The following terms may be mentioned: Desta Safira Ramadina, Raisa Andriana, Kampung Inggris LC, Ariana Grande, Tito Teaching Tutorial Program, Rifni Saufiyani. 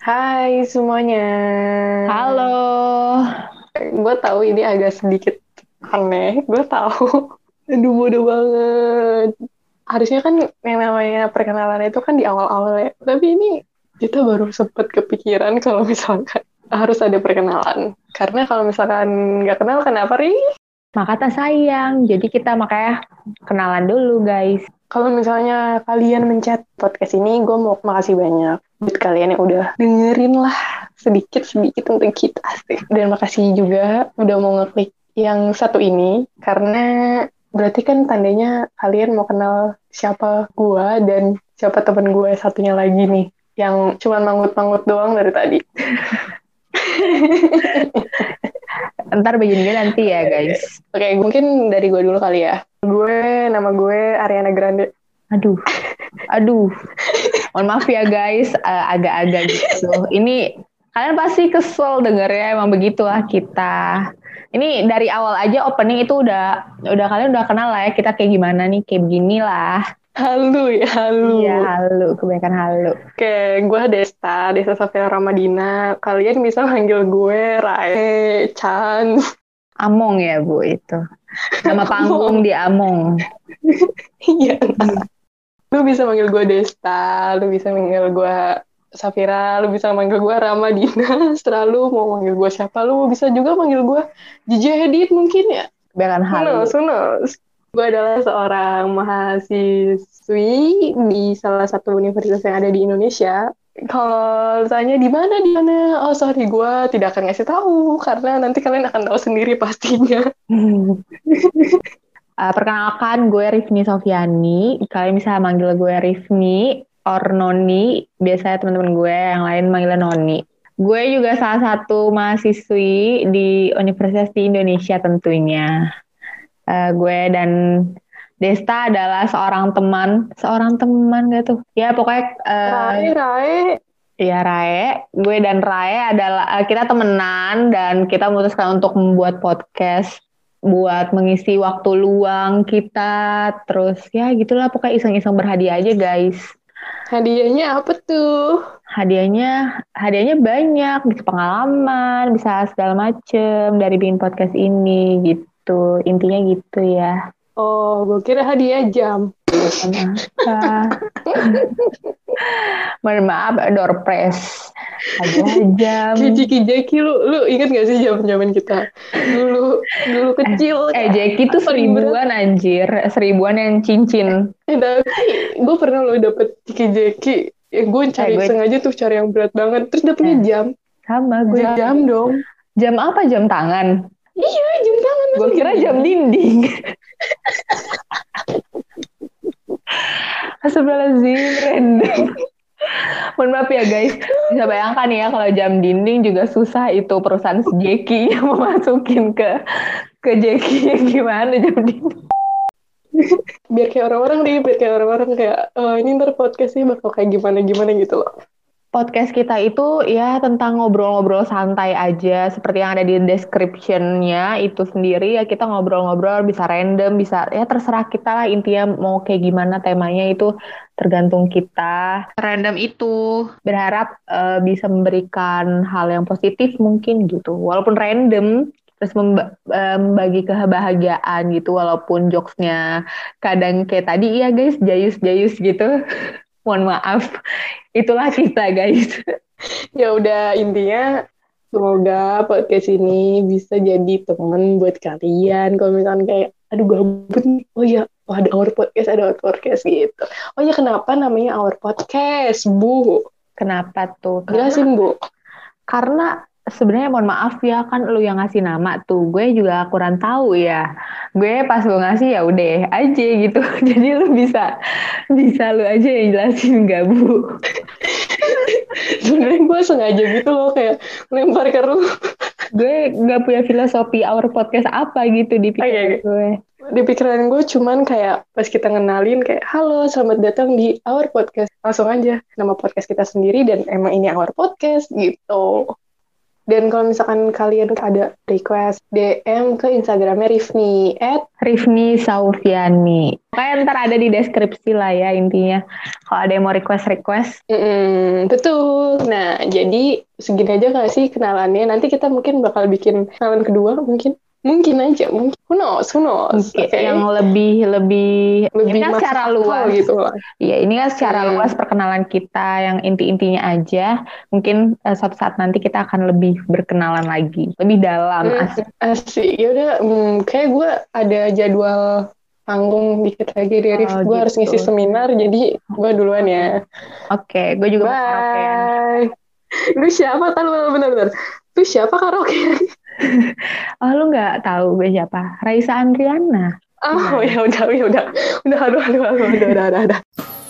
Hai semuanya. Halo. Gue tahu ini agak sedikit aneh. Gue tahu. Aduh, bodoh banget. Harusnya kan yang namanya perkenalan itu kan di awal-awal ya. Tapi ini kita baru sempat kepikiran kalau misalkan harus ada perkenalan. Karena kalau misalkan nggak kenal, kenapa, Ri? Maka tak sayang. Jadi kita makanya kenalan dulu, guys. Kalau misalnya kalian mencet podcast ini, gue mau makasih banyak buat kalian yang udah dengerin lah sedikit-sedikit untuk kita sih. Dan makasih juga udah mau ngeklik yang satu ini, karena berarti kan tandanya kalian mau kenal siapa gue dan siapa teman gue satunya lagi nih, yang cuma mangut-mangut doang dari tadi. Ntar begini nanti ya, guys. Oke, mungkin dari gue dulu kali ya. Nama gue Ariana Grande. Aduh. Mohon maaf ya guys, agak-agak gitu. Ini kalian pasti kesel dengernya, emang begitulah kita. Ini dari awal aja opening itu udah kalian udah kenal lah ya, kita kayak gimana nih, kayak beginilah. Halu. Iya, halu, kebanyakan halu. Oke, gue Desta Safira Ramadina. Kalian bisa manggil gue Rae, Chan. Among ya, Bu, itu. Nama panggung di Among. Iya. Lu bisa manggil gue Desta, lu bisa manggil gue Safira, lu bisa manggil gue Ramadina, setelah lu mau manggil gue siapa, lu bisa juga manggil gue Jiji Hadid mungkin ya. Bahkan hal. Sunos. Gue adalah seorang mahasiswi di salah satu universitas yang ada di Indonesia. Kalau tanya di mana, oh sorry, gue tidak akan ngasih tahu karena nanti kalian akan tahu sendiri pastinya. Perkenalkan, gue Rifni Saufiyani. Kalian bisa manggil gue Rifni or Noni. Biasanya teman-teman gue yang lain manggilnya Noni. Gue juga salah satu mahasiswi di Universitas di Indonesia tentunya. Gue dan Desta adalah seorang teman gitu. Ya pokoknya Rae. Iya, Rae. Gue dan Rae adalah kita temenan dan kita memutuskan untuk membuat podcast buat mengisi waktu luang kita, terus ya gitulah pokoknya iseng-iseng berhadiah aja guys. Hadiahnya apa tuh? Hadiahnya banyak, bisa pengalaman, bisa segala macem dari bikin podcast ini gitu, intinya gitu ya. Oh, gue kira hadiah jam. Mohon maaf, door press. Hadiah jam. Jeki, lu inget gak sih zaman-zaman kita? Dulu kecil. Jeki tuh 1000-an anjir. 1000-an yang cincin. Tapi gue pernah lo dapet jeki. Gue sengaja tuh cari yang berat banget. Terus dapetnya jam. Sama gue. Jam dong. Jam apa? Jam tangan? Iya, jam tangan. Gue kira jam dinding. Astagfirullahaladzim, random. Mohon maaf ya guys. Bisa bayangkan ya kalau jam dinding juga susah itu perusahaan Jeki yang memasukin ke Jeki gimana jam dinding. Biar kayak orang-orang kayak ini ntar podcastnya bakal kayak gimana gitu loh. Podcast kita itu ya tentang ngobrol-ngobrol santai aja. Seperti yang ada di description-nya itu sendiri ya, kita ngobrol-ngobrol bisa random, bisa ya terserah kita lah, intinya mau kayak gimana temanya itu tergantung kita. Random itu berharap bisa memberikan hal yang positif mungkin gitu. Walaupun random, terus membagi kebahagiaan gitu, walaupun jokes-nya kadang kayak tadi ya guys, jayus-jayus gitu. Mohon maaf, itulah kita guys. Ya udah, intinya semoga podcast ini bisa jadi teman buat kalian. Kalau misalkan kayak, aduh gabut nih, oh ya, ada our podcast gitu. Oh ya, kenapa namanya our podcast, Bu? Kenapa tuh? Jelasin, Bu. Karena sebenarnya mohon maaf ya, kan lu yang ngasih nama tuh, gue juga kurang tahu ya. Gue pas lu ngasih ya udah aja gitu. Jadi lu bisa lu aja yang jelasin gak, Bu? Sebenarnya gue sengaja gitu loh, kayak lempar ke lu. Gue gak punya filosofi our podcast apa gitu di pikiran gue. Di pikiran gue cuman kayak pas kita ngenalin kayak, halo selamat datang di our podcast. Langsung aja nama podcast kita sendiri dan emang ini our podcast gitu. Dan kalau misalkan kalian ada request, DM ke Instagramnya Rifni @Rifni Saufiyani. Kalian ntar ada di deskripsi lah ya intinya. Kalau ada yang mau request. Betul. Nah, jadi segini aja nggak sih kenalannya. Nanti kita mungkin bakal bikin kenalan kedua mungkin. Mungkin aja. Who knows. Okay. Yang lebih ini kan secara luas gitu loh. Iya, ini kan secara luas perkenalan kita yang inti-intinya aja. Mungkin suatu saat nanti kita akan lebih berkenalan lagi, lebih dalam. Asik. Ya udah, kayak gue ada jadwal panggung dikit lagi dari Rif. Gue harus ngisi seminar, jadi gue duluan ya. Oke, gue juga mau karaokean. Lu siapa? Bener-bener. Lu siapa karaokean? Oh, lu nggak tahu gue siapa? Raisa Andriana. Oh, ya udah. Udah.